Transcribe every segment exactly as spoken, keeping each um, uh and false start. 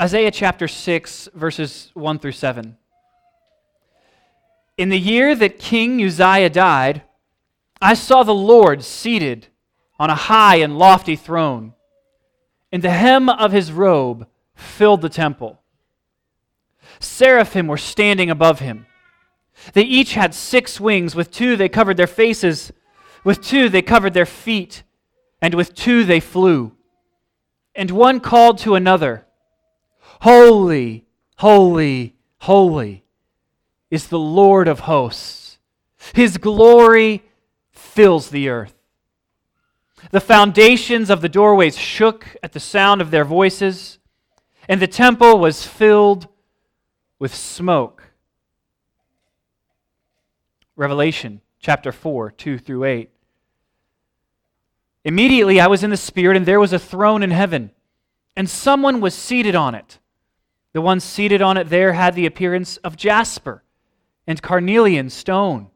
Isaiah chapter six, verses one through seven. In the year that King Uzziah died, I saw the Lord seated on a high and lofty throne, and the hem of his robe filled the temple. Seraphim were standing above him. They each had six wings. With two they covered their faces, with two they covered their feet, and with two they flew. And one called to another, "Holy, holy, holy is the Lord of hosts. His glory fills the earth." The foundations of the doorways shook at the sound of their voices, and the temple was filled with smoke. Revelation chapter four, two through eight. Immediately I was in the Spirit, and there was a throne in heaven, and someone was seated on it. The one seated on it there had the appearance of jasper and carnelian stone.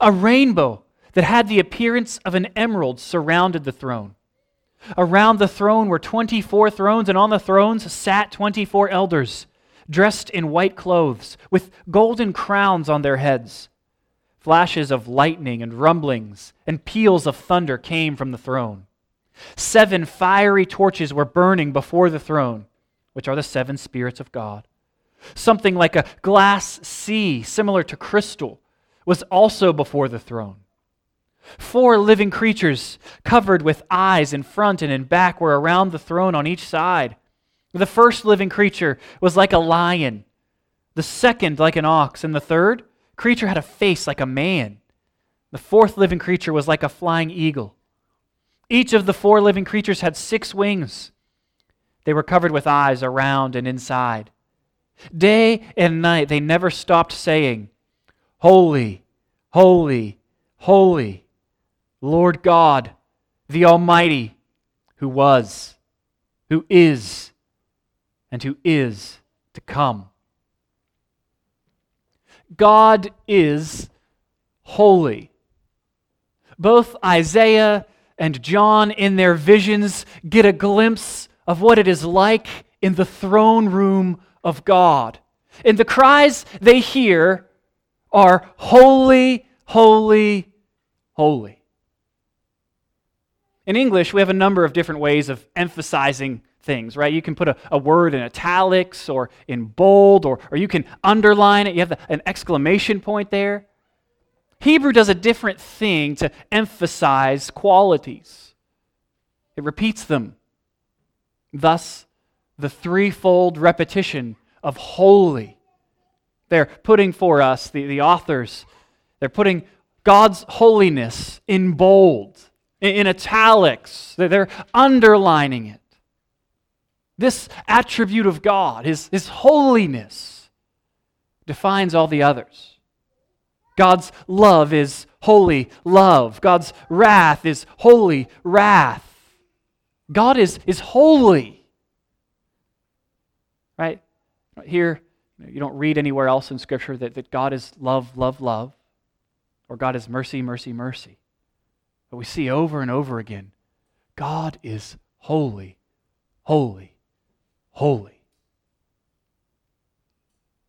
A rainbow that had the appearance of an emerald surrounded the throne. Around the throne were twenty-four thrones, and on the thrones sat twenty-four elders, dressed in white clothes, with golden crowns on their heads. Flashes of lightning and rumblings and peals of thunder came from the throne. Seven fiery torches were burning before the throne, which are the seven spirits of God. Something like a glass sea, similar to crystal, was also before the throne. Four living creatures, covered with eyes in front and in back, were around the throne on each side. The first living creature was like a lion, the second like an ox, and the third creature had a face like a man. The fourth living creature was like a flying eagle. Each of the four living creatures had six wings. They were covered with eyes around and inside. Day and night they never stopped saying, "Holy, holy, holy, Lord God, the Almighty, who was, who is, and who is to come." God is holy. Both Isaiah and John in their visions get a glimpse of what it is like in the throne room of God. And the cries they hear are holy, holy, holy. In English, we have a number of different ways of emphasizing things, right? You can put a, a word in italics or in bold, or, or you can underline it. You have the, an exclamation point there. Hebrew does a different thing to emphasize qualities. It repeats them. Thus, the threefold repetition of holy. They're putting for us, the, the authors, they're putting God's holiness in bold, in, in italics. They're, they're underlining it. This attribute of God, His, His holiness, defines all the others. God's love is holy love. God's wrath is holy wrath. God is, is holy. Right? Here, you don't read anywhere else in Scripture that, that God is love, love, love, or God is mercy, mercy, mercy. But we see over and over again, God is holy, holy, holy.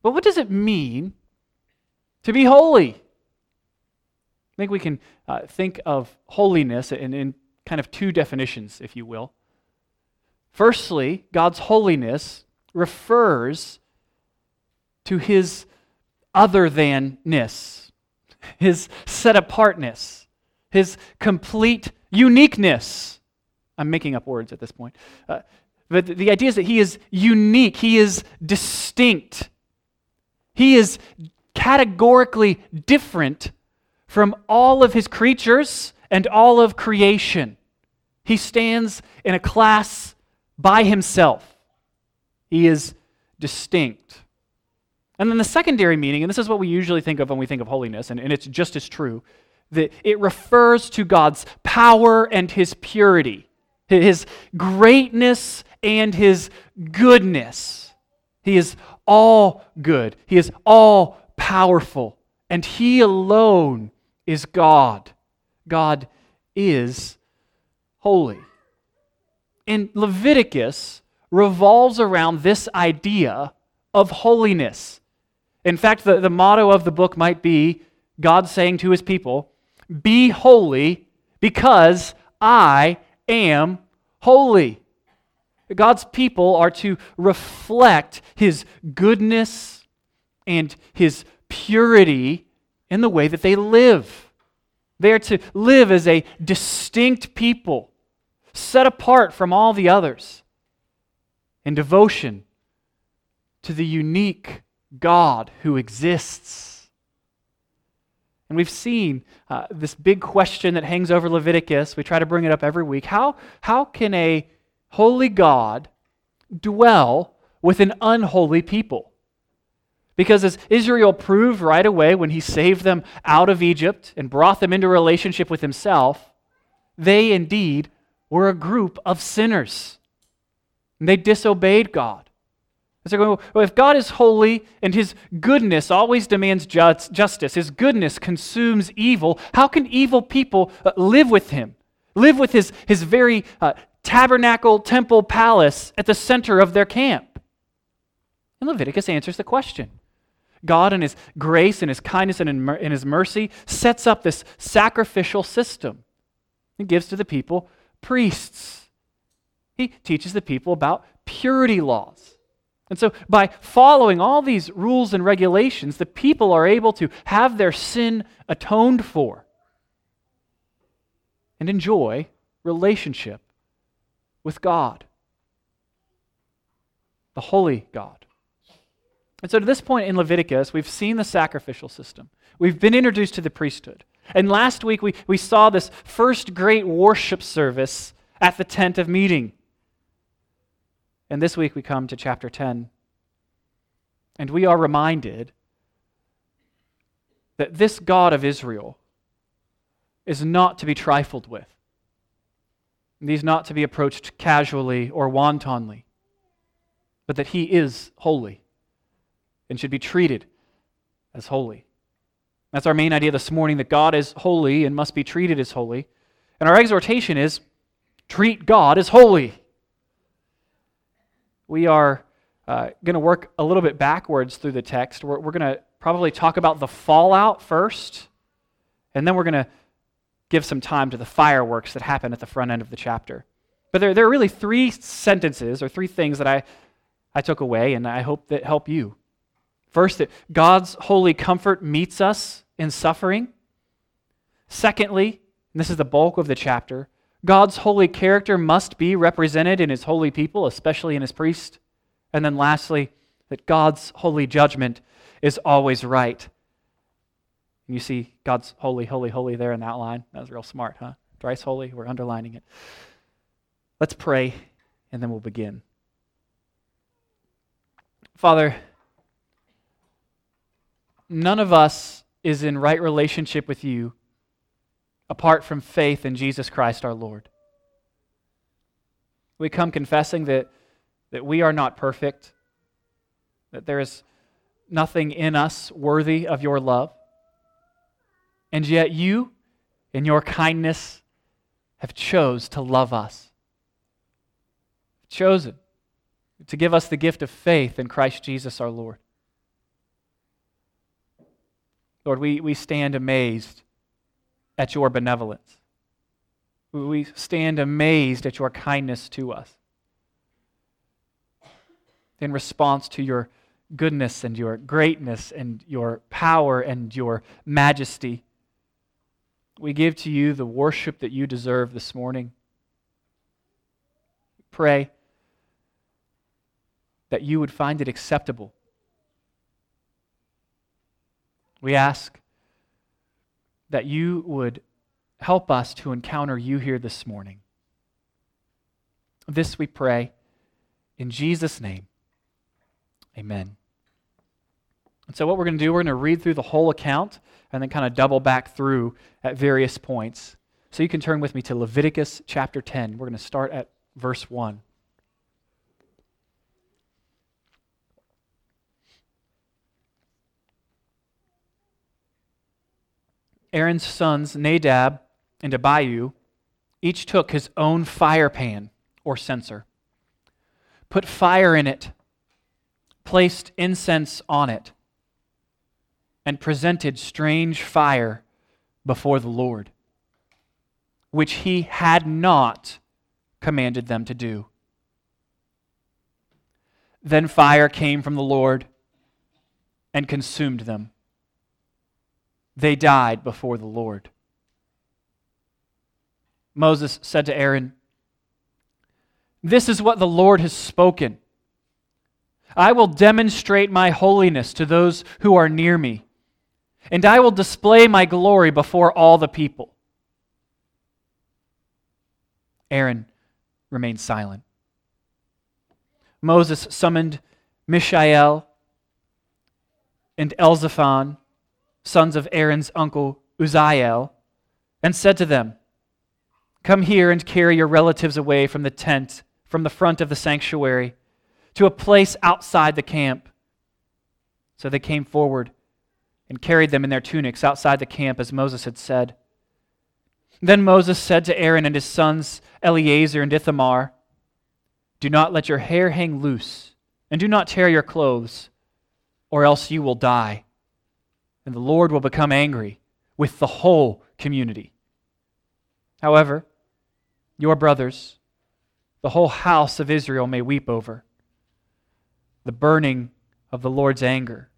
But what does it mean to be holy? I think we can uh, think of holiness in, in kind of two definitions, if you will. Firstly, God's holiness refers to His other than-ness, His set-apartness, His complete uniqueness. I'm making up words at this point. Uh, but the idea is that He is unique. He is distinct. He is categorically different from all of His creatures and all of creation. He stands in a class by Himself. He is distinct. And then the secondary meaning, and this is what we usually think of when we think of holiness, and, and it's just as true, that it refers to God's power and His purity, His greatness and His goodness. He is all good. He is all powerful, and He alone is God. God is holy. And Leviticus revolves around this idea of holiness. In fact, the, the motto of the book might be God saying to his people, "Be holy because I am holy." God's people are to reflect his goodness and his purity in the way that they live. They are to live as a distinct people, set apart from all the others, in devotion to the unique God who exists. And we've seen uh, this big question that hangs over Leviticus. We try to bring it up every week. How, how can a holy God dwell with an unholy people? Because as Israel proved right away when he saved them out of Egypt and brought them into relationship with himself, they indeed were a group of sinners. And they disobeyed God. And so going, well, if God is holy and his goodness always demands just, justice, his goodness consumes evil, how can evil people live with him? Live with his, his very uh, tabernacle, temple, palace at the center of their camp? And Leviticus answers the question. God in his grace and his kindness and in his mercy sets up this sacrificial system and gives to the people priests. He teaches the people about purity laws. And so by following all these rules and regulations, the people are able to have their sin atoned for and enjoy relationship with God, the holy God. And so to this point in Leviticus, we've seen the sacrificial system. We've been introduced to the priesthood. And last week, we, we saw this first great worship service at the tent of meeting. And this week, we come to chapter ten. And we are reminded that this God of Israel is not to be trifled with. And he's not to be approached casually or wantonly, but that he is holy and should be treated as holy. That's our main idea this morning, that God is holy and must be treated as holy. And our exhortation is, treat God as holy. We are uh, going to work a little bit backwards through the text. We're, we're going to probably talk about the fallout first, and then we're going to give some time to the fireworks that happen at the front end of the chapter. But there, there are really three sentences or three things that I, I took away and I hope that help you. First, that God's holy comfort meets us in suffering. Secondly, and this is the bulk of the chapter, God's holy character must be represented in his holy people, especially in his priests. And then lastly, that God's holy judgment is always right. And you see God's holy, holy, holy there in that line. That was real smart, huh? Thrice holy, we're underlining it. Let's pray, and then we'll begin. Father, none of us is in right relationship with you apart from faith in Jesus Christ our Lord. We come confessing that, that we are not perfect, that there is nothing in us worthy of your love. And yet you, in your kindness, have chose to love us. Chosen to give us the gift of faith in Christ Jesus our Lord. Lord, we, we stand amazed at your benevolence. We stand amazed at your kindness to us. In response to your goodness and your greatness and your power and your majesty, we give to you the worship that you deserve this morning. Pray that you would find it acceptable. We ask that you would help us to encounter you here this morning. This we pray in Jesus' name. Amen. And so what we're going to do, we're going to read through the whole account and then kind of double back through at various points. So you can turn with me to Leviticus chapter ten. We're going to start at verse one. Aaron's sons, Nadab and Abihu, each took his own fire pan or censer, put fire in it, placed incense on it, and presented strange fire before the Lord, which he had not commanded them to do. Then fire came from the Lord and consumed them. They died before the Lord. Moses said to Aaron, "This is what the Lord has spoken. I will demonstrate my holiness to those who are near me, and I will display my glory before all the people." Aaron remained silent. Moses summoned Mishael and Elzaphan, sons of Aaron's uncle Uzziel, and said to them, "Come here and carry your relatives away from the tent, from the front of the sanctuary, to a place outside the camp." So they came forward and carried them in their tunics outside the camp, as Moses had said. Then Moses said to Aaron and his sons Eleazar and Ithamar, "Do not let your hair hang loose, and do not tear your clothes, or else you will die, and the Lord will become angry with the whole community. However, your brothers, the whole house of Israel, may weep over the burning of the Lord's anger,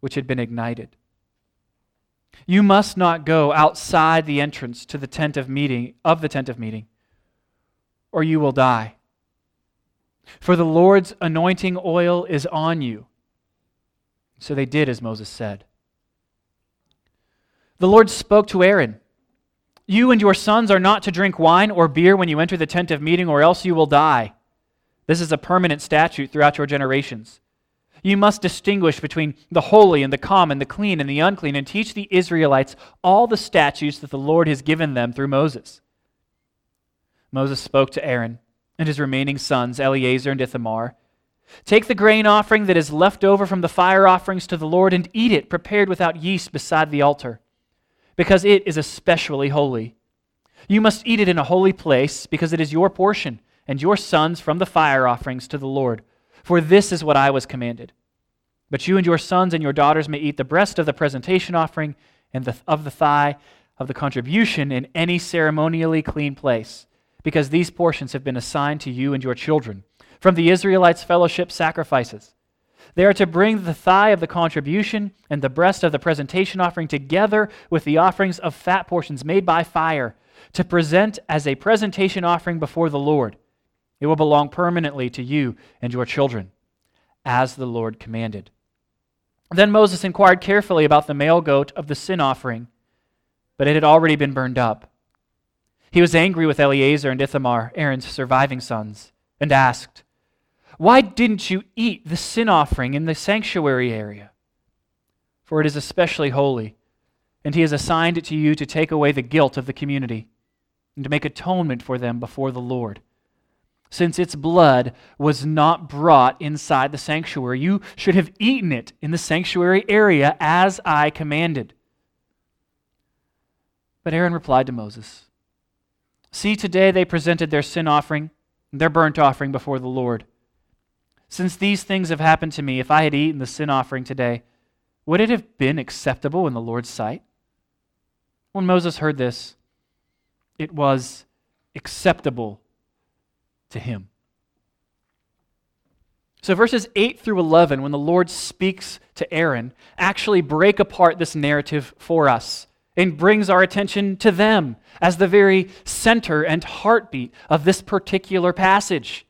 which had been ignited. You must not go outside the entrance to the tent of meeting, of the tent of meeting, or you will die. For the Lord's anointing oil is on you." So they did as Moses said. The Lord spoke to Aaron, "You and your sons are not to drink wine or beer when you enter the tent of meeting, or else you will die. This is a permanent statute throughout your generations. You must distinguish between the holy and the common, the clean and the unclean, and teach the Israelites all the statutes that the Lord has given them through Moses." Moses spoke to Aaron and his remaining sons, Eleazar and Ithamar, "Take the grain offering that is left over from the fire offerings to the Lord and eat it, prepared without yeast, beside the altar, because it is especially holy. You must eat it in a holy place, because it is your portion and your sons from the fire offerings to the Lord. For this is what I was commanded. But you and your sons and your daughters may eat the breast of the presentation offering and the, of the thigh of the contribution in any ceremonially clean place, because these portions have been assigned to you and your children from the Israelites' fellowship sacrifices. They are to bring the thigh of the contribution and the breast of the presentation offering together with the offerings of fat portions made by fire to present as a presentation offering before the Lord. It will belong permanently to you and your children, as the Lord commanded." Then Moses inquired carefully about the male goat of the sin offering, but it had already been burned up. He was angry with Eleazar and Ithamar, Aaron's surviving sons, and asked, "Why didn't you eat the sin offering in the sanctuary area? For it is especially holy, and he has assigned it to you to take away the guilt of the community and to make atonement for them before the Lord. Since its blood was not brought inside the sanctuary, you should have eaten it in the sanctuary area as I commanded." But Aaron replied to Moses, "See, today they presented their sin offering, their burnt offering before the Lord. Since these things have happened to me, if I had eaten the sin offering today, would it have been acceptable in the Lord's sight?" When Moses heard this, it was acceptable to him. So verses eight through eleven, when the Lord speaks to Aaron, actually break apart this narrative for us and brings our attention to them as the very center and heartbeat of this particular passage.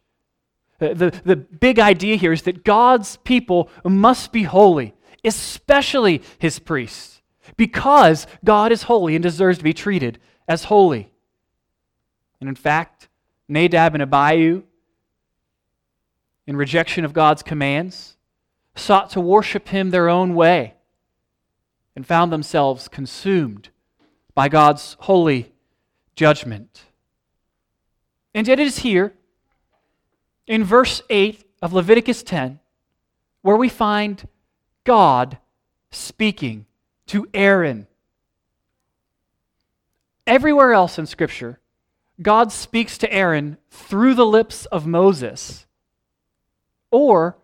The, the big idea here is that God's people must be holy, especially his priests, because God is holy and deserves to be treated as holy. And in fact, Nadab and Abihu, in rejection of God's commands, sought to worship him their own way and found themselves consumed by God's holy judgment. And yet it is here, in verse eight of Leviticus ten, where we find God speaking to Aaron. Everywhere else in Scripture, God speaks to Aaron through the lips of Moses, or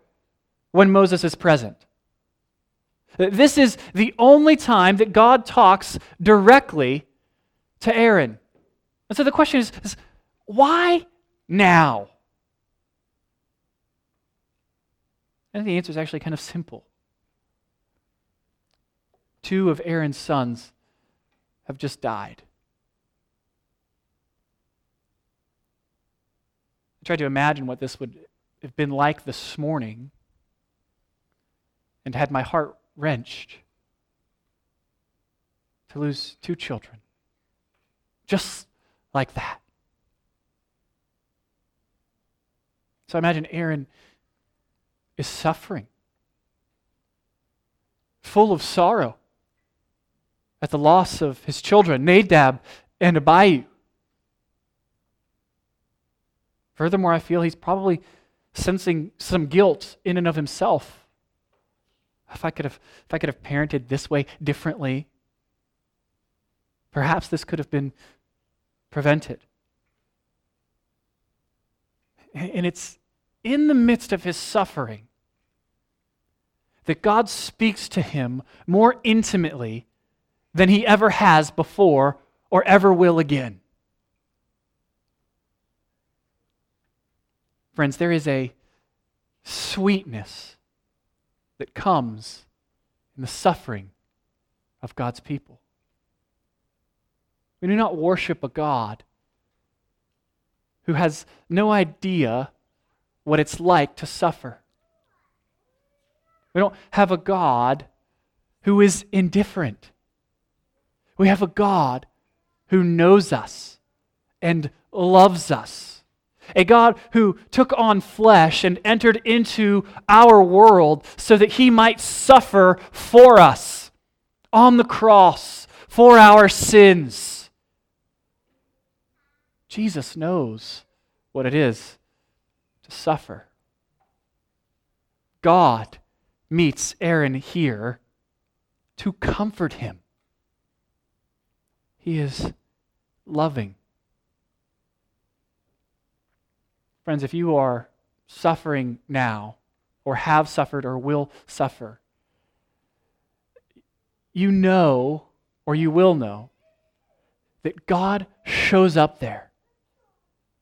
when Moses is present. This is the only time that God talks directly to Aaron. And so the question is, is why now? I think the answer is actually kind of simple. Two of Aaron's sons have just died. I tried to imagine what this would have been like this morning and had my heart wrenched to lose two children. Just like that. So I imagine Aaron is suffering, full of sorrow at the loss of his children, Nadab and Abihu. Furthermore, I feel he's probably sensing some guilt in and of himself. If I could have, if I could have parented this way differently, perhaps this could have been prevented. And it's in the midst of his suffering that God speaks to him more intimately than he ever has before or ever will again. Friends, there is a sweetness that comes in the suffering of God's people. We do not worship a God who has no idea what it's like to suffer. We don't have a God who is indifferent. We have a God who knows us and loves us. A God who took on flesh and entered into our world so that he might suffer for us on the cross for our sins. Jesus knows what it is to suffer. God meets Aaron here to comfort him. He is loving. Friends, if you are suffering now, or have suffered, or will suffer, you know, or you will know, that God shows up there.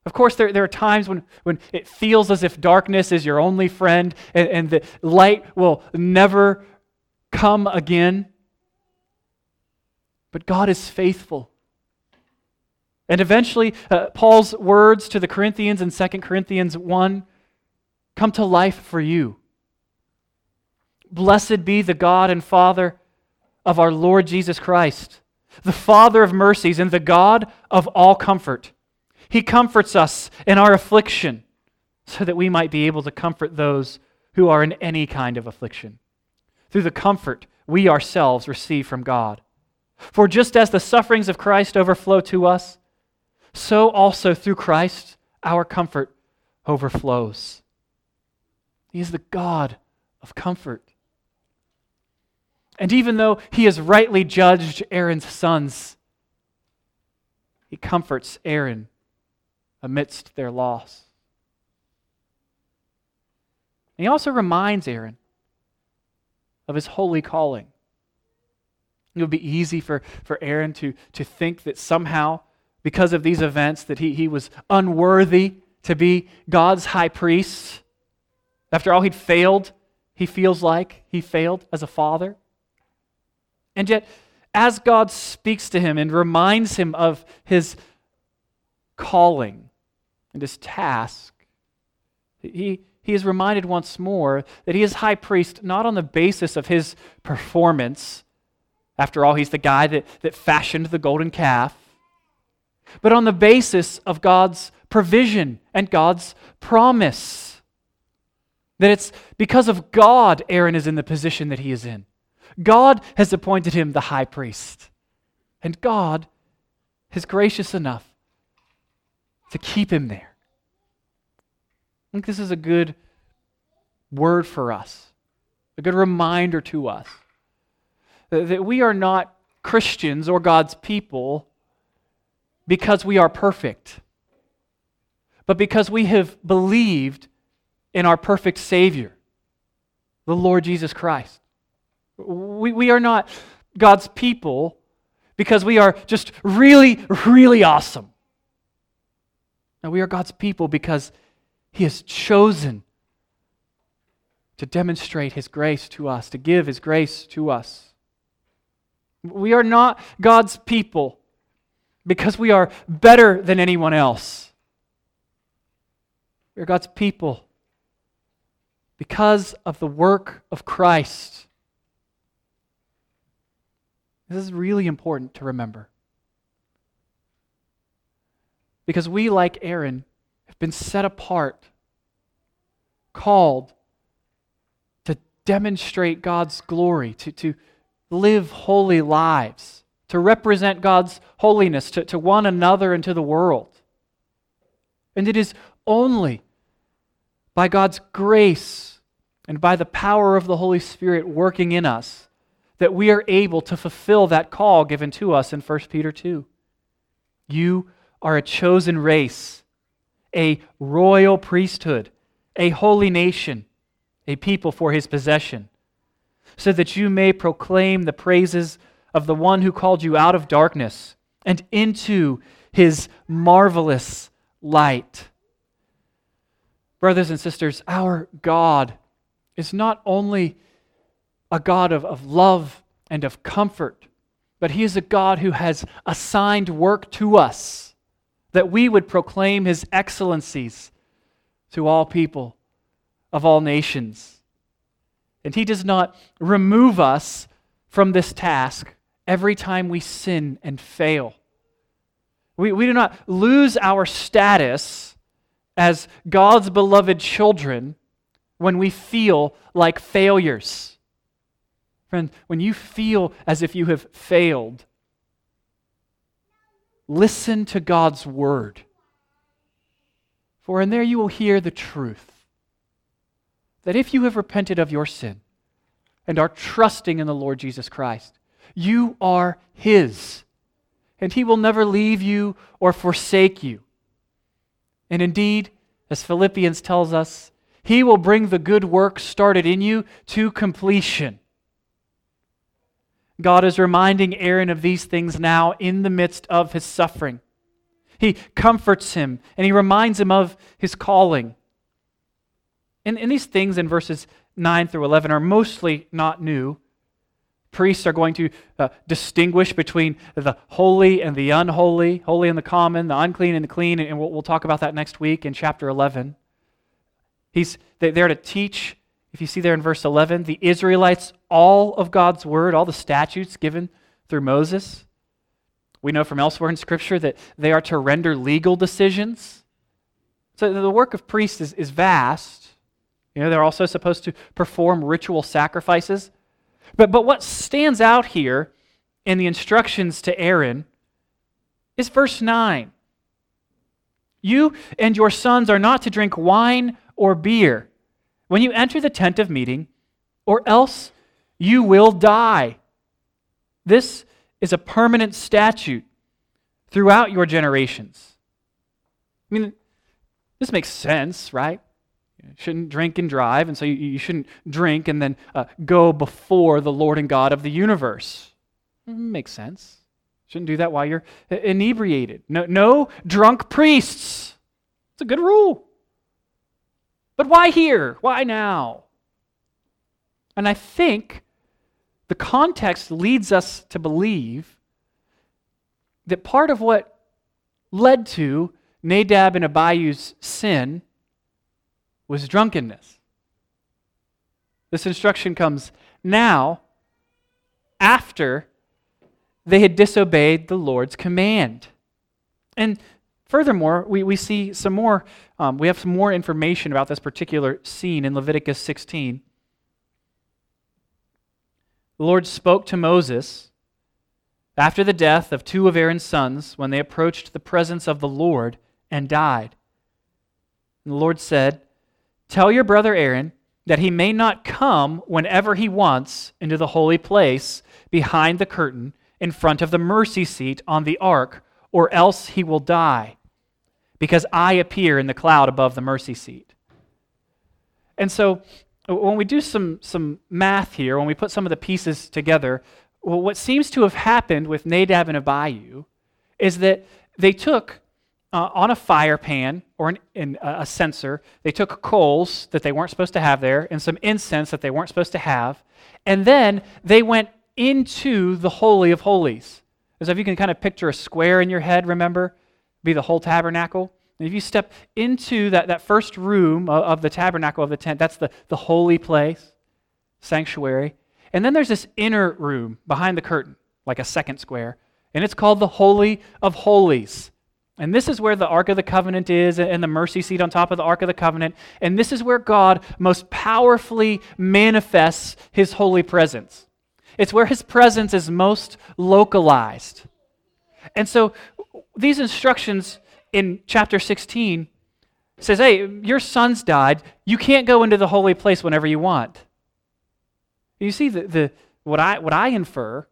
Of course, there, there are times when, when it feels as if darkness is your only friend and, and the light will never come again. But God is faithful. And eventually, uh, Paul's words to the Corinthians in Second Corinthians one come to life for you. Blessed be the God and Father of our Lord Jesus Christ, the Father of mercies and the God of all comfort. He comforts us in our affliction so that we might be able to comfort those who are in any kind of affliction through the comfort we ourselves receive from God. For just as the sufferings of Christ overflow to us, so also through Christ our comfort overflows. He is the God of comfort. And even though he has rightly judged Aaron's sons, he comforts Aaron amidst their loss. And he also reminds Aaron of his holy calling. It would be easy for, for Aaron to, to think that somehow, because of these events, that he, he was unworthy to be God's high priest. After all, he'd failed. He feels like he failed as a father. And yet, as God speaks to him and reminds him of his calling and his task, he, he is reminded once more that he is high priest not on the basis of his performance. After all, he's the guy that, that fashioned the golden calf, but on the basis of God's provision and God's promise. That it's because of God Aaron is in the position that he is in. God has appointed him the high priest. And God is gracious enough to keep him there. I think this is a good word for us, a good reminder to us that we are not Christians or God's people because we are perfect, but because we have believed in our perfect Savior, the Lord Jesus Christ. We, we are not God's people because we are just really, really awesome. No, we are God's people because He has chosen to demonstrate His grace to us, to give His grace to us. We are not God's people because we are better than anyone else. We are God's people because of the work of Christ. This is really important to remember, because we, like Aaron, have been set apart, called to demonstrate God's glory, to, to live holy lives, to represent God's holiness to, to one another and to the world. And it is only by God's grace and by the power of the Holy Spirit working in us that we are able to fulfill that call given to us in First Peter two. You are a chosen race, a royal priesthood, a holy nation, a people for His possession, so that you may proclaim the praises of the One who called you out of darkness and into His marvelous light. Brothers and sisters, our God is not only a God of, of love and of comfort, but He is a God who has assigned work to us, that we would proclaim His excellencies to all people of all nations. And He does not remove us from this task every time we sin and fail. We, we do not lose our status as God's beloved children when we feel like failures. Friend, when you feel as if you have failed, listen to God's word. For in there you will hear the truth, that if you have repented of your sin and are trusting in the Lord Jesus Christ, you are His, and He will never leave you or forsake you. And indeed, as Philippians tells us, He will bring the good work started in you to completion. God is reminding Aaron of these things now in the midst of his suffering. He comforts him and He reminds him of his calling. And, and these things in verses nine through eleven are mostly not new. Priests are going to uh, distinguish between the holy and the unholy, holy and the common, the unclean and the clean, and we'll, we'll talk about that next week in chapter eleven. He's there to teach. If you see there in verse eleven, the Israelites, all of God's word, all the statutes given through Moses. We know from elsewhere in Scripture that they are to render legal decisions. So the work of priests is, is vast. You know, they're also supposed to perform ritual sacrifices. But, but what stands out here in the instructions to Aaron is verse nine. You and your sons are not to drink wine or beer when you enter the tent of meeting, or else you will die. This is a permanent statute throughout your generations. I mean, this makes sense, right? You shouldn't drink and drive, and so you, you shouldn't drink and then uh, go before the Lord and God of the universe. It makes sense. Shouldn't do that while you're inebriated. No, no drunk priests. It's a good rule. But why here? Why now? And I think the context leads us to believe that part of what led to Nadab and Abihu's sin was drunkenness. This instruction comes now, after they had disobeyed the Lord's command. And furthermore, we, we see some more, um, we have some more information about this particular scene in Leviticus sixteen. The Lord spoke to Moses after the death of two of Aaron's sons when they approached the presence of the Lord and died. And the Lord said, "Tell your brother Aaron that he may not come whenever he wants into the holy place behind the curtain in front of the mercy seat on the ark, or else he will die, because I appear in the cloud above the mercy seat." And so when we do some, some math here, when we put some of the pieces together, well, what seems to have happened with Nadab and Abihu is that they took uh, on a fire pan or an, in a censer, they took coals that they weren't supposed to have there and some incense that they weren't supposed to have, and then they went into the Holy of Holies. As if you can kind of picture a square in your head, remember? Be the whole tabernacle. And if you step into that, that first room of, of the tabernacle of the tent, that's the, the holy place, sanctuary. And then there's this inner room behind the curtain, like a second square, and it's called the Holy of Holies. And this is where the Ark of the Covenant is and the mercy seat on top of the Ark of the Covenant. And this is where God most powerfully manifests his holy presence. It's where his presence is most localized. And so these instructions in chapter sixteen says, hey, your son's died. You can't go into the holy place whenever you want. You see, the, the what I what I infer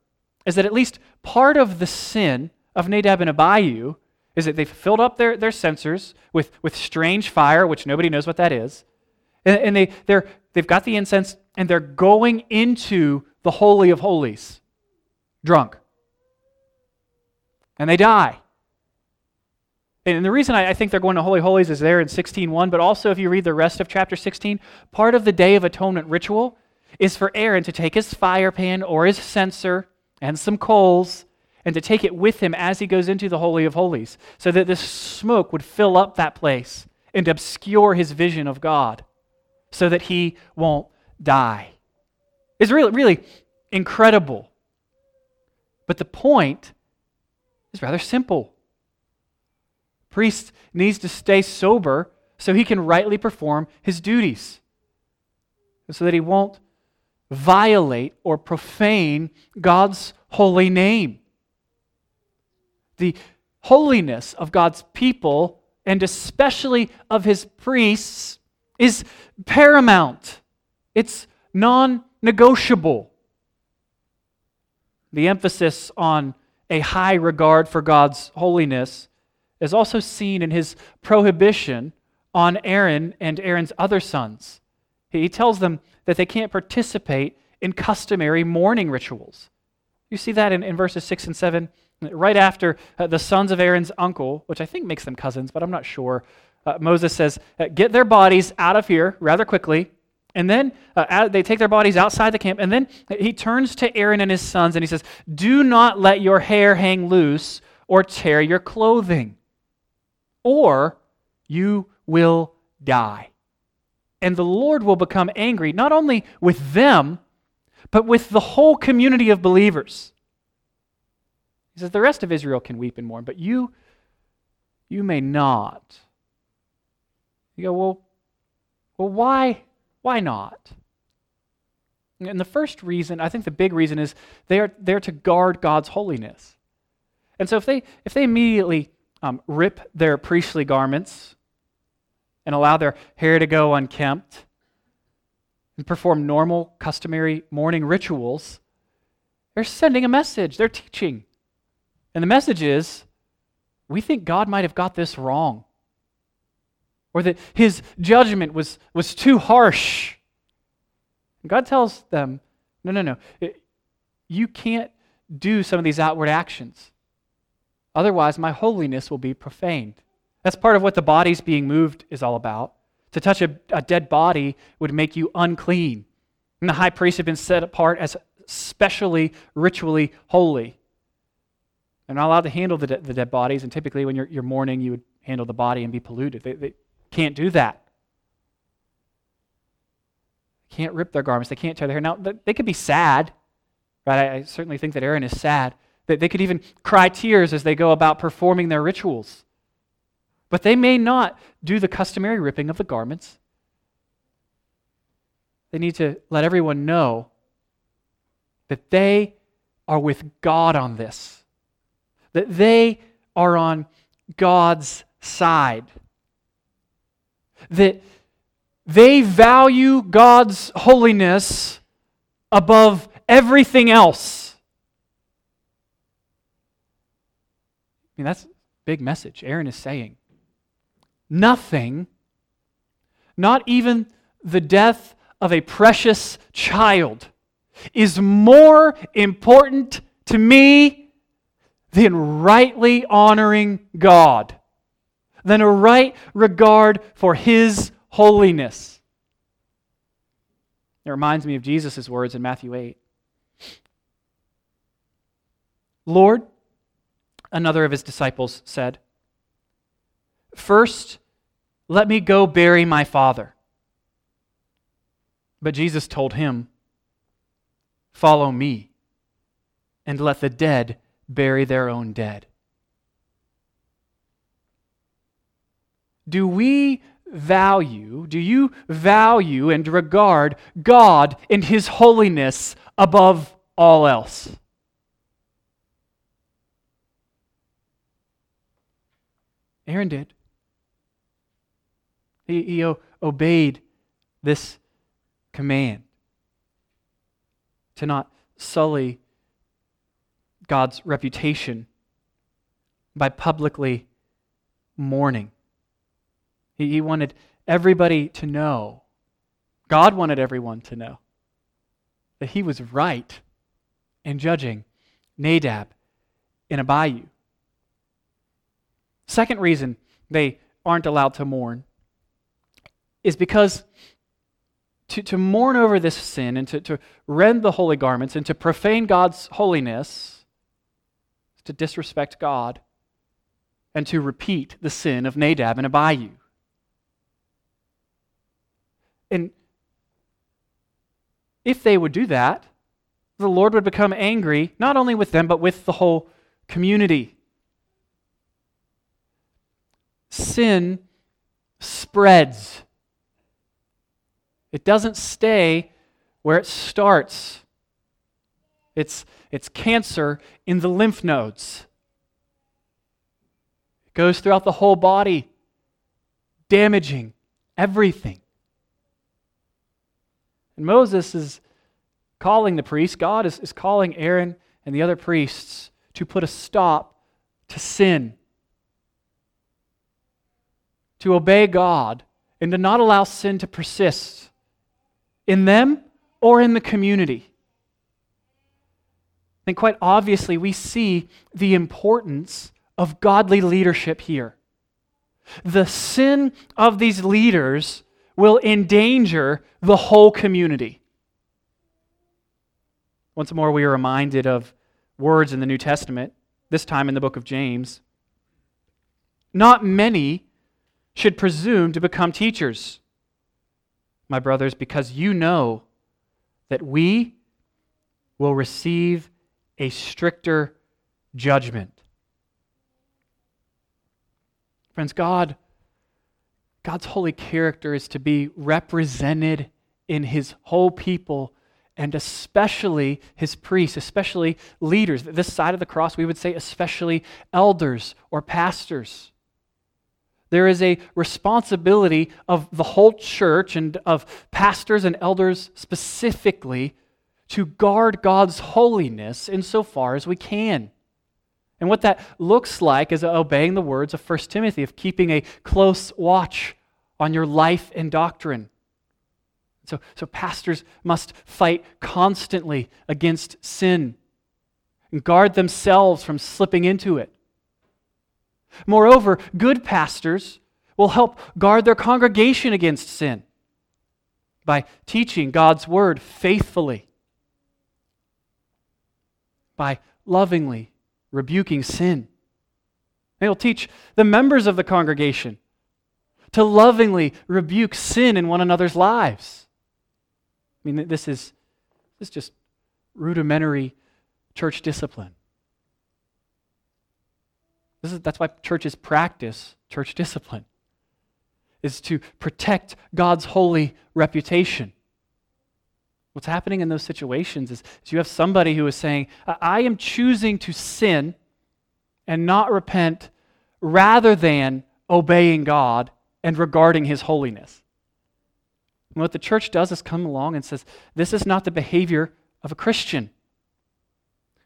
is that at least part of the sin of Nadab and Abihu is that they've filled up their, their censers with, with strange fire, which nobody knows what that is, and, and they they're they've got the incense and they're going into the Holy of Holies, drunk, and they die. And the reason I think they're going to Holy Holies is there in sixteen one, but also if you read the rest of chapter sixteen, part of the Day of Atonement ritual is for Aaron to take his fire pan or his censer and some coals and to take it with him as he goes into the Holy of Holies so that this smoke would fill up that place and obscure his vision of God so that he won't die. It's really, really incredible. But the point is rather simple. The priest needs to stay sober so he can rightly perform his duties so that he won't violate or profane God's holy name. The holiness of God's people, and especially of his priests, is paramount. It's non-negotiable. The emphasis on a high regard for God's holiness is also seen in his prohibition on Aaron and Aaron's other sons. He tells them that they can't participate in customary mourning rituals. You see that in, in verses six and seven, right after uh, the sons of Aaron's uncle, which I think makes them cousins, but I'm not sure, uh, Moses says, get their bodies out of here rather quickly, and then uh, out, they take their bodies outside the camp, and then he turns to Aaron and his sons and he says, do not let your hair hang loose or tear your clothing, or you will die. And the Lord will become angry, not only with them, but with the whole community of believers. He says, the rest of Israel can weep and mourn, but you, you may not. You go, well, well, why, why not? And the first reason, I think the big reason, is they are there to guard God's holiness. And so if they, if they immediately um, rip their priestly garments and allow their hair to go unkempt, and perform normal, customary mourning rituals, they're sending a message. They're teaching. And the message is, we think God might have got this wrong, or that his judgment was, was too harsh. And God tells them, no, no, no. It, you can't do some of these outward actions. Otherwise, my holiness will be profaned. That's part of what the bodies being moved is all about. To touch a, a dead body would make you unclean. And the high priests have been set apart as specially, ritually holy. They're not allowed to handle the, de- the dead bodies, and typically when you're, you're mourning, you would handle the body and be polluted. They, they can't do that. They can't rip their garments. They can't tear their hair. Now, they could be sad, right? I, I certainly think that Aaron is sad. They, they could even cry tears as they go about performing their rituals. But they may not do the customary ripping of the garments. They need to let everyone know that they are with God on this, that they are on God's side, that they value God's holiness above everything else. I mean, that's Big message. Aaron is saying, nothing, not even the death of a precious child, is more important to me than rightly honoring God, than a right regard for His holiness. It reminds me of Jesus' words in Matthew eight. Lord, another of his disciples said, first, let me go bury my father. But Jesus told him, follow me, and let the dead bury their own dead. Do we value, do you value and regard God and His holiness above all else? Aaron did. He, he o- obeyed this command to not sully God's reputation by publicly mourning. He, he wanted everybody to know, God wanted everyone to know, that He was right in judging Nadab and Abihu. Second reason they aren't allowed to mourn is because to, to mourn over this sin and to, to rend the holy garments and to profane God's holiness is to disrespect God and to repeat the sin of Nadab and Abihu. And if they would do that, the Lord would become angry, not only with them, but with the whole community. Sin spreads. It doesn't stay where it starts. It's, it's cancer in the lymph nodes. It goes throughout the whole body, damaging everything. And Moses is calling the priests, God is, is calling Aaron and the other priests to put a stop to sin, to obey God, and to not allow sin to persist in them or in the community. And quite obviously, we see the importance of godly leadership here. The sin of these leaders will endanger the whole community. Once more, we are reminded of words in the New Testament, this time in the book of James. Not many should presume to become teachers, my brothers, because you know that we will receive a stricter judgment. Friends, God, God's holy character is to be represented in His whole people and especially His priests, especially leaders. This side of the cross, we would say especially elders or pastors. There is a responsibility of the whole church and of pastors and elders specifically to guard God's holiness insofar as we can. And what that looks like is obeying the words of First Timothy, of keeping a close watch on your life and doctrine. So, so pastors must fight constantly against sin and guard themselves from slipping into it. Moreover, good pastors will help guard their congregation against sin by teaching God's word faithfully, by lovingly rebuking sin. They'll teach the members of the congregation to lovingly rebuke sin in one another's lives. I mean, this is, this is just rudimentary church discipline. This is, that's why churches practice church discipline, is to protect God's holy reputation. What's happening in those situations is, is you have somebody who is saying, I am choosing to sin and not repent rather than obeying God and regarding His holiness. And what the church does is come along and says, this is not the behavior of a Christian.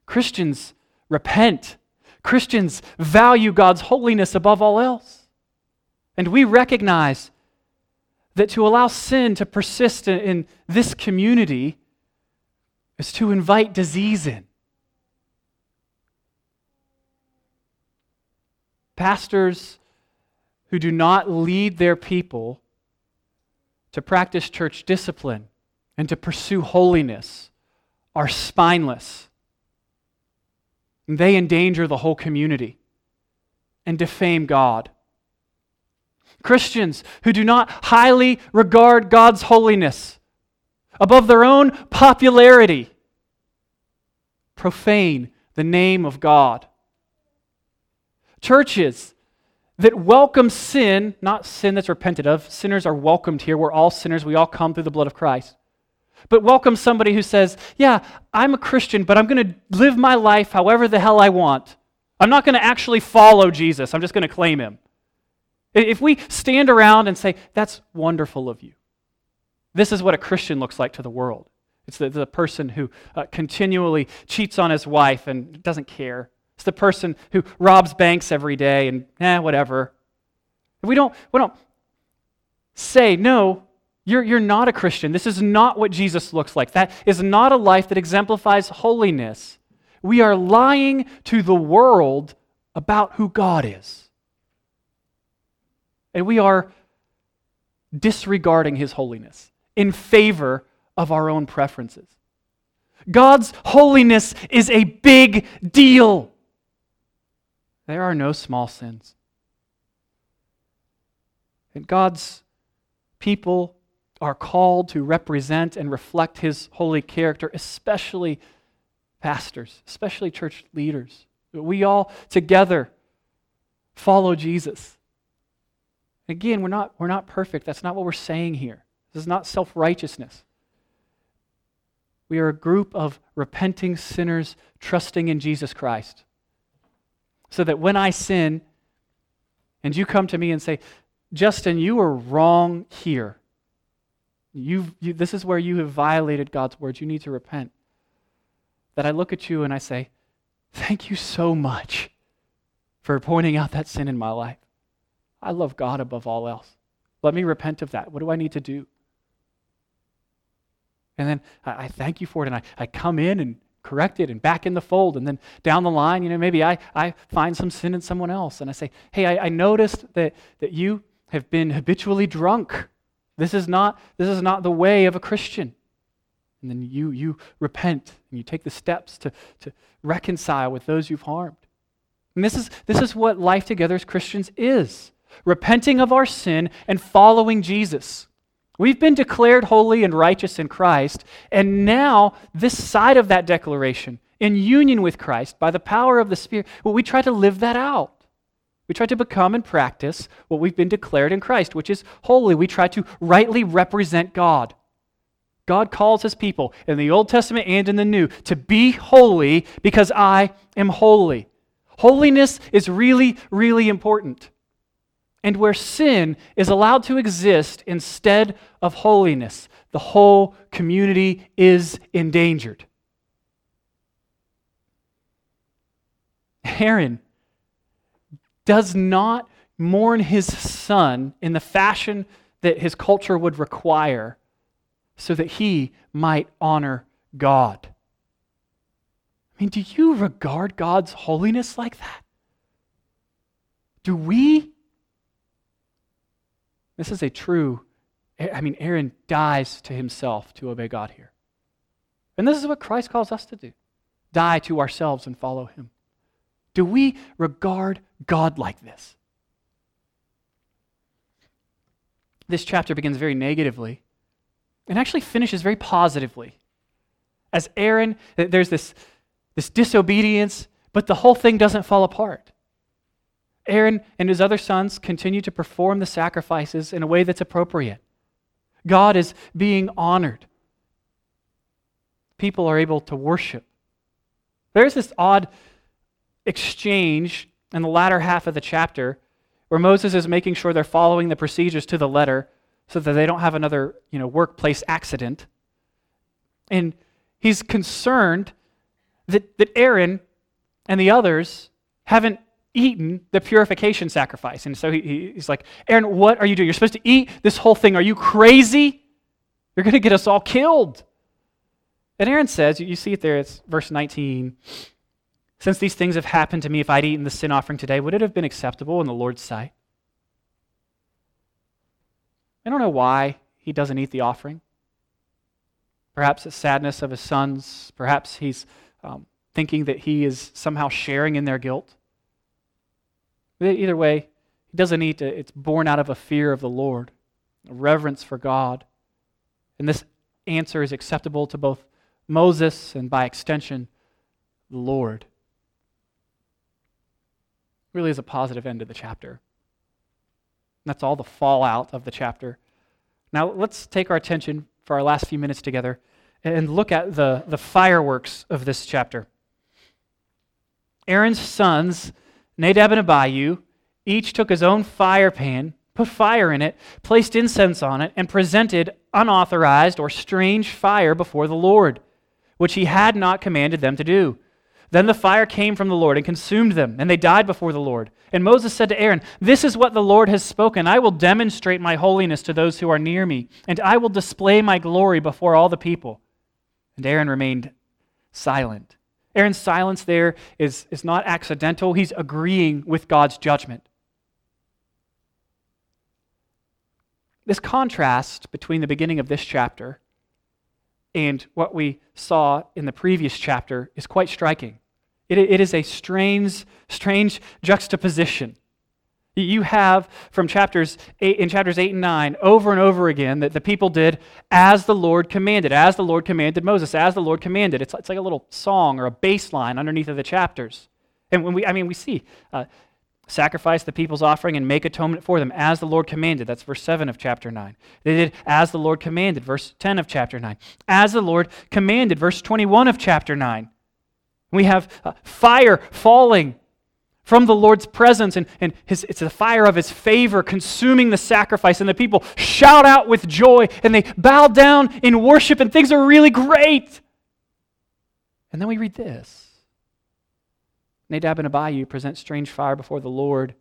Christians repent. Christians value God's holiness above all else. And we recognize that to allow sin to persist in, in this community is to invite disease in. Pastors who do not lead their people to practice church discipline and to pursue holiness are spineless. And they endanger the whole community and defame God. Christians who do not highly regard God's holiness above their own popularity profane the name of God. Churches that welcome sin, not sin that's repented of, sinners are welcomed here, we're all sinners, we all come through the blood of Christ, but welcome somebody who says, yeah, I'm a Christian, but I'm going to live my life however the hell I want. I'm not going to actually follow Jesus, I'm just going to claim him. If we stand around and say, that's wonderful of you, this is what a Christian looks like to the world. It's the, the person who uh, continually cheats on his wife and doesn't care. It's the person who robs banks every day and, eh, whatever. We don't, we don't say, no, you're, you're not a Christian. This is not what Jesus looks like. That is not a life that exemplifies holiness. We are lying to the world about who God is. And we are disregarding his holiness in favor of our own preferences. God's holiness is a big deal. There are no small sins. And God's people are called to represent and reflect his holy character, especially pastors, especially church leaders. We all together follow Jesus. Again, we're not, we're not perfect. That's not what we're saying here. This is not self-righteousness. We are a group of repenting sinners trusting in Jesus Christ. So that when I sin, and you come to me and say, Justin, you were wrong here. You've, you, this is where you have violated God's word. You need to repent. That I look at you and I say, thank you so much for pointing out that sin in my life. I love God above all else. Let me repent of that. What do I need to do? And then I, I thank you for it, and I, I come in and correct it and back in the fold. And then down the line, you know, maybe I, I find some sin in someone else, and I say, hey, I, I noticed that, that you have been habitually drunk. This is not this is not the way of a Christian. And then you you repent and you take the steps to, to reconcile with those you've harmed. And this is this is what life together as Christians is. Repenting of our sin and following Jesus. We've been declared holy and righteous in Christ, and now this side of that declaration, in union with Christ, by the power of the Spirit, well, we try to live that out. We try to become and practice what we've been declared in Christ, which is holy. We try to rightly represent God. God calls his people in the Old Testament and in the New to be holy because I am holy. Holiness is really, really important. And where sin is allowed to exist instead of holiness, the whole community is endangered. Aaron does not mourn his son in the fashion that his culture would require so that he might honor God. I mean, do you regard God's holiness like that? Do we? This is a true, I mean, Aaron dies to himself to obey God here. And this is what Christ calls us to do. Die to ourselves and follow him. Do we regard God like this? This chapter begins very negatively and actually finishes very positively. As Aaron, there's this, this disobedience, but the whole thing doesn't fall apart. Aaron and his other sons continue to perform the sacrifices in a way that's appropriate. God is being honored. People are able to worship. There's this odd exchange in the latter half of the chapter where Moses is making sure they're following the procedures to the letter so that they don't have another, you know, workplace accident. And he's concerned that, that Aaron and the others haven't eaten the purification sacrifice. And so he, he's like, Aaron, what are you doing? You're supposed to eat this whole thing. Are you crazy? You're going to get us all killed. And Aaron says, you see it there, it's verse nineteen, since these things have happened to me, if I'd eaten the sin offering today, would it have been acceptable in the Lord's sight? I don't know why he doesn't eat the offering. Perhaps it's sadness of his sons. Perhaps he's um, thinking that he is somehow sharing in their guilt. Either way, he doesn't eat. It's born out of a fear of the Lord, a reverence for God. And this answer is acceptable to both Moses and, by extension, the Lord. It really is a positive end to the chapter. That's all the fallout of the chapter. Now let's take our attention for our last few minutes together and look at the, the fireworks of this chapter. Aaron's sons, Nadab and Abihu, each took his own fire pan, put fire in it, placed incense on it, and presented unauthorized or strange fire before the Lord, which he had not commanded them to do. Then the fire came from the Lord and consumed them, and they died before the Lord. And Moses said to Aaron, "This is what the Lord has spoken. I will demonstrate my holiness to those who are near me, and I will display my glory before all the people." And Aaron remained silent. Aaron's silence there is, is not accidental. He's agreeing with God's judgment. This contrast between the beginning of this chapter and what we saw in the previous chapter is quite striking. It, it is a strange, strange juxtaposition. You have from chapters eight, in chapters eight and nine, over and over again, that the people did as the Lord commanded, as the Lord commanded Moses, as the Lord commanded. It's, it's like a little song or a bass line underneath of the chapters. And when we, I mean, we see uh, sacrifice the people's offering and make atonement for them as the Lord commanded. That's verse seven of chapter nine. They did as the Lord commanded, verse ten of chapter nine. As the Lord commanded, verse twenty-one of chapter nine. We have uh, fire falling from the Lord's presence, and, and his, it's the fire of his favor consuming the sacrifice, and the people shout out with joy, and they bow down in worship, and things are really great. And then we read this. Nadab and Abihu present strange fire before the Lord,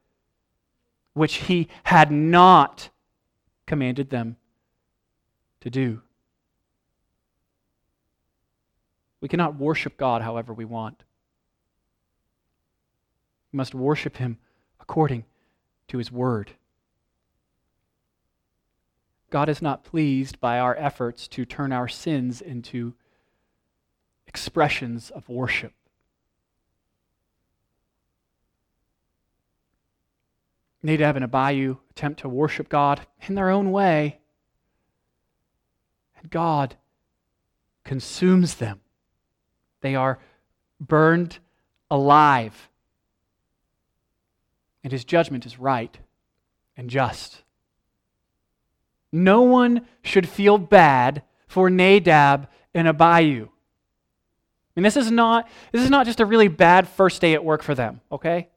which he had not commanded them to do. We cannot worship God however we want. We must worship him according to his word. God is not pleased by our efforts to turn our sins into expressions of worship. Nadab and Abihu attempt to worship God in their own way, and God consumes them. They are burned alive. And his judgment is right and just. No one should feel bad for Nadab and Abihu. And this is not this is not just a really bad first day at work for them, okay?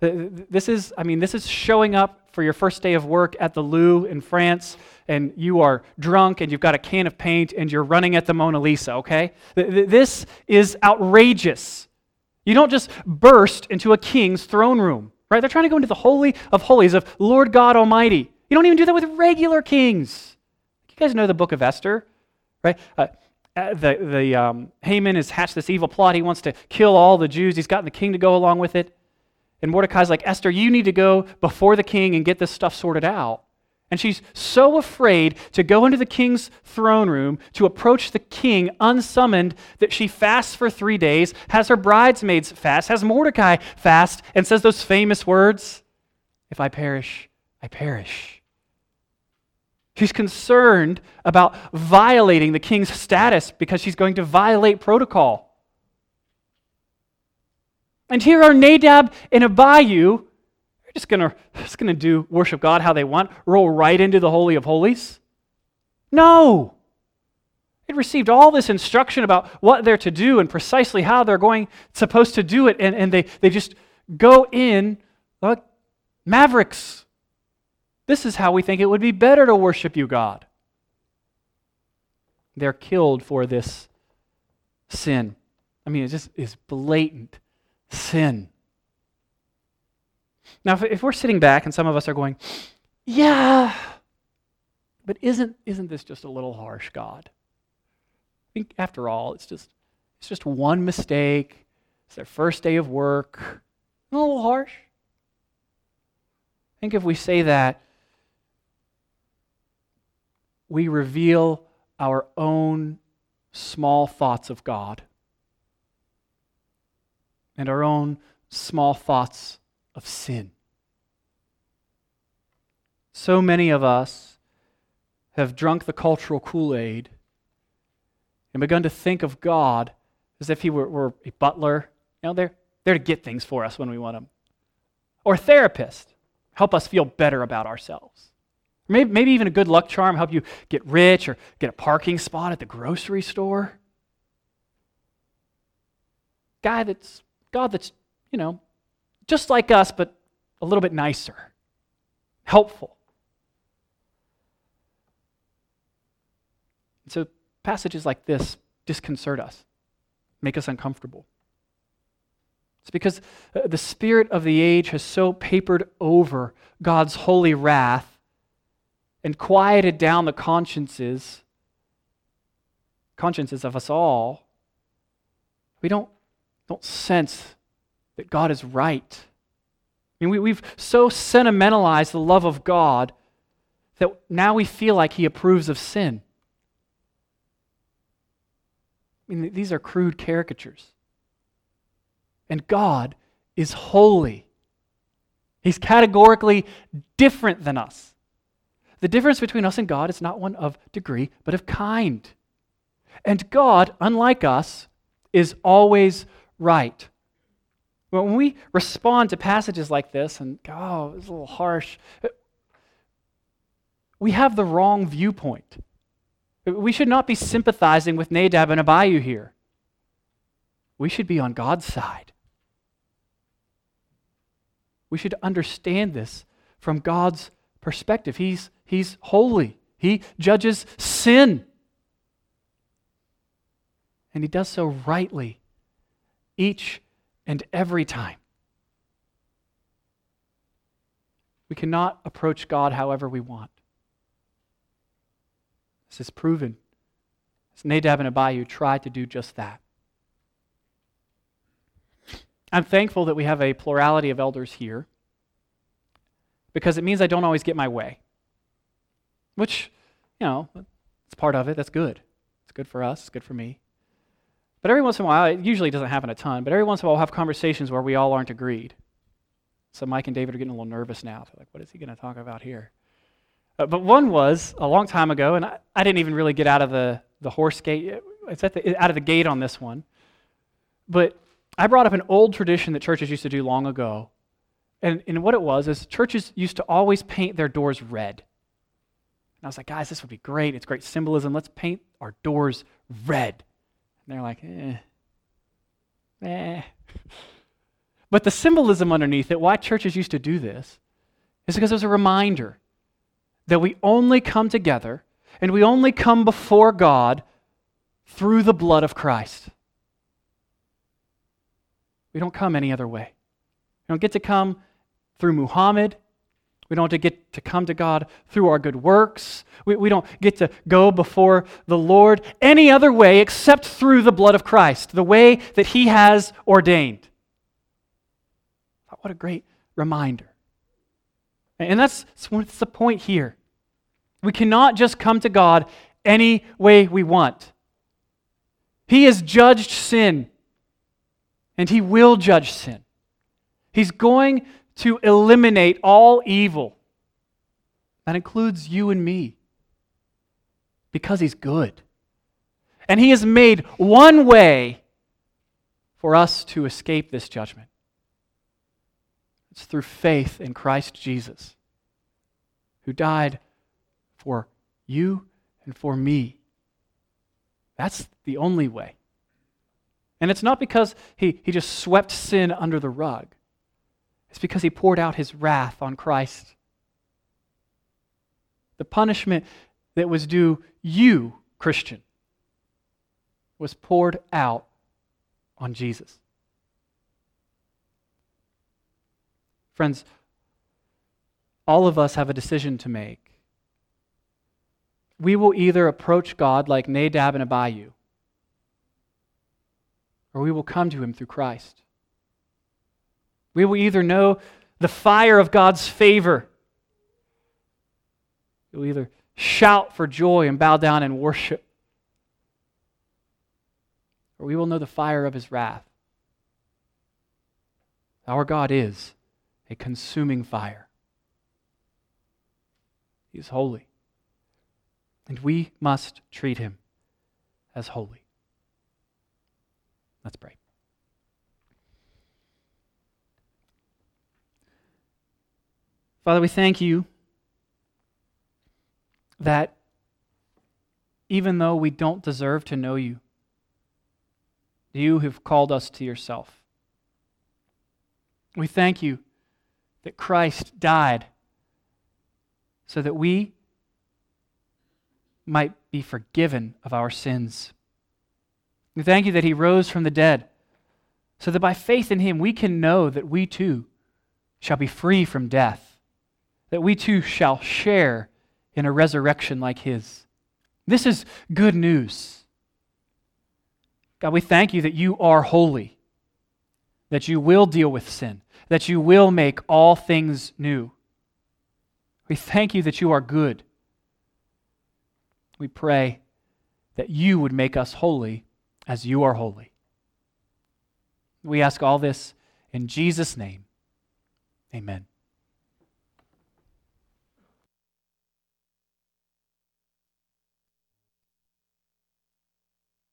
This is, I mean, this is showing up for your first day of work at the Louvre in France, and you are drunk, and you've got a can of paint, and you're running at the Mona Lisa, okay? This is outrageous. You don't just burst into a king's throne room. Right? They're trying to go into the holy of holies of Lord God Almighty. You don't even do that with regular kings. You guys know the book of Esther, right? Uh, the the um, Haman has hatched this evil plot. He wants to kill all the Jews. He's gotten the king to go along with it. And Mordecai's like, Esther, you need to go before the king and get this stuff sorted out. And she's so afraid to go into the king's throne room, to approach the king unsummoned, that she fasts for three days, has her bridesmaids fast, has Mordecai fast, and says those famous words, "If I perish, I perish." She's concerned about violating the king's status because she's going to violate protocol. And here are Nadab and Abihu, just gonna, just gonna do worship God how they want, roll right into the Holy of Holies? No! They received all this instruction about what they're to do and precisely how they're going supposed to do it, and, and they, they just go in like mavericks. This is how we think it would be better to worship you, God. They're killed for this sin. I mean, it just is blatant sin. Now, if, if we're sitting back and some of us are going, yeah, but isn't isn't this just a little harsh, God? I think after all, it's just it's just one mistake. It's their first day of work. Isn't it a little harsh? I think if we say that, we reveal our own small thoughts of God and our own small thoughts of sin. So many of us have drunk the cultural Kool-Aid and begun to think of God as if he were, were a butler. You know, they're there to get things for us when we want them. Or a therapist, help us feel better about ourselves. Maybe, maybe even a good luck charm, help you get rich or get a parking spot at the grocery store. Guy that's, God that's, you know, just like us, but a little bit nicer, helpful. And so passages like this disconcert us, make us uncomfortable. It's because the spirit of the age has so papered over God's holy wrath and quieted down the consciences, consciences of us all. We don't, don't sense that God is right. I mean, we, we've so sentimentalized the love of God that now we feel like he approves of sin. I mean, these are crude caricatures. And God is holy. He's categorically different than us. The difference between us and God is not one of degree, but of kind. And God, unlike us, is always right. When we respond to passages like this and, oh, it's a little harsh, we have the wrong viewpoint. We should not be sympathizing with Nadab and Abihu here. We should be on God's side. We should understand this from God's perspective. He's, he's holy. He judges sin. And he does so rightly each and every time. We cannot approach God however we want. This is proven. As Nadab and Abihu tried to do just that. I'm thankful that we have a plurality of elders here, because it means I don't always get my way, which, you know, it's part of it. That's good. It's good for us. It's good for me. But every once in a while, it usually doesn't happen a ton, but every once in a while we'll have conversations where we all aren't agreed. So Mike and David are getting a little nervous now. They're like, what is he going to talk about here? Uh, but one was a long time ago, and I, I didn't even really get out of the, the horse gate. It's at the, out of the gate on this one. But I brought up an old tradition that churches used to do long ago. And, and what it was is churches used to always paint their doors red. And I was like, guys, this would be great. It's great symbolism. Let's paint our doors red. And they're like, eh, eh. But the symbolism underneath it, why churches used to do this, is because it was a reminder that we only come together and we only come before God through the blood of Christ. We don't come any other way. We don't get to come through Muhammad. We don't get to come to God through our good works. We, we don't get to go before the Lord any other way except through the blood of Christ, the way that he has ordained. What a great reminder. And that's, that's the point here. We cannot just come to God any way we want. He has judged sin. And he will judge sin. He's going to eliminate all evil. That includes you and me. Because he's good. And he has made one way for us to escape this judgment. It's through faith in Christ Jesus, who died for you and for me. That's the only way. And it's not because he, he just swept sin under the rug. It's because he poured out his wrath on Christ. The punishment that was due you, Christian, was poured out on Jesus. Friends, all of us have a decision to make. We will either approach God like Nadab and Abihu, or we will come to him through Christ. We will either know the fire of God's favor. We will either shout for joy and bow down and worship, or we will know the fire of his wrath. Our God is a consuming fire. He is holy, and we must treat him as holy. Let's pray. Father, we thank you that even though we don't deserve to know you, you have called us to yourself. We thank you that Christ died so that we might be forgiven of our sins. We thank you that he rose from the dead so that by faith in him we can know that we too shall be free from death, that we too shall share in a resurrection like his. This is good news. God, we thank you that you are holy, that you will deal with sin, that you will make all things new. We thank you that you are good. We pray that you would make us holy as you are holy. We ask all this in Jesus' name. Amen.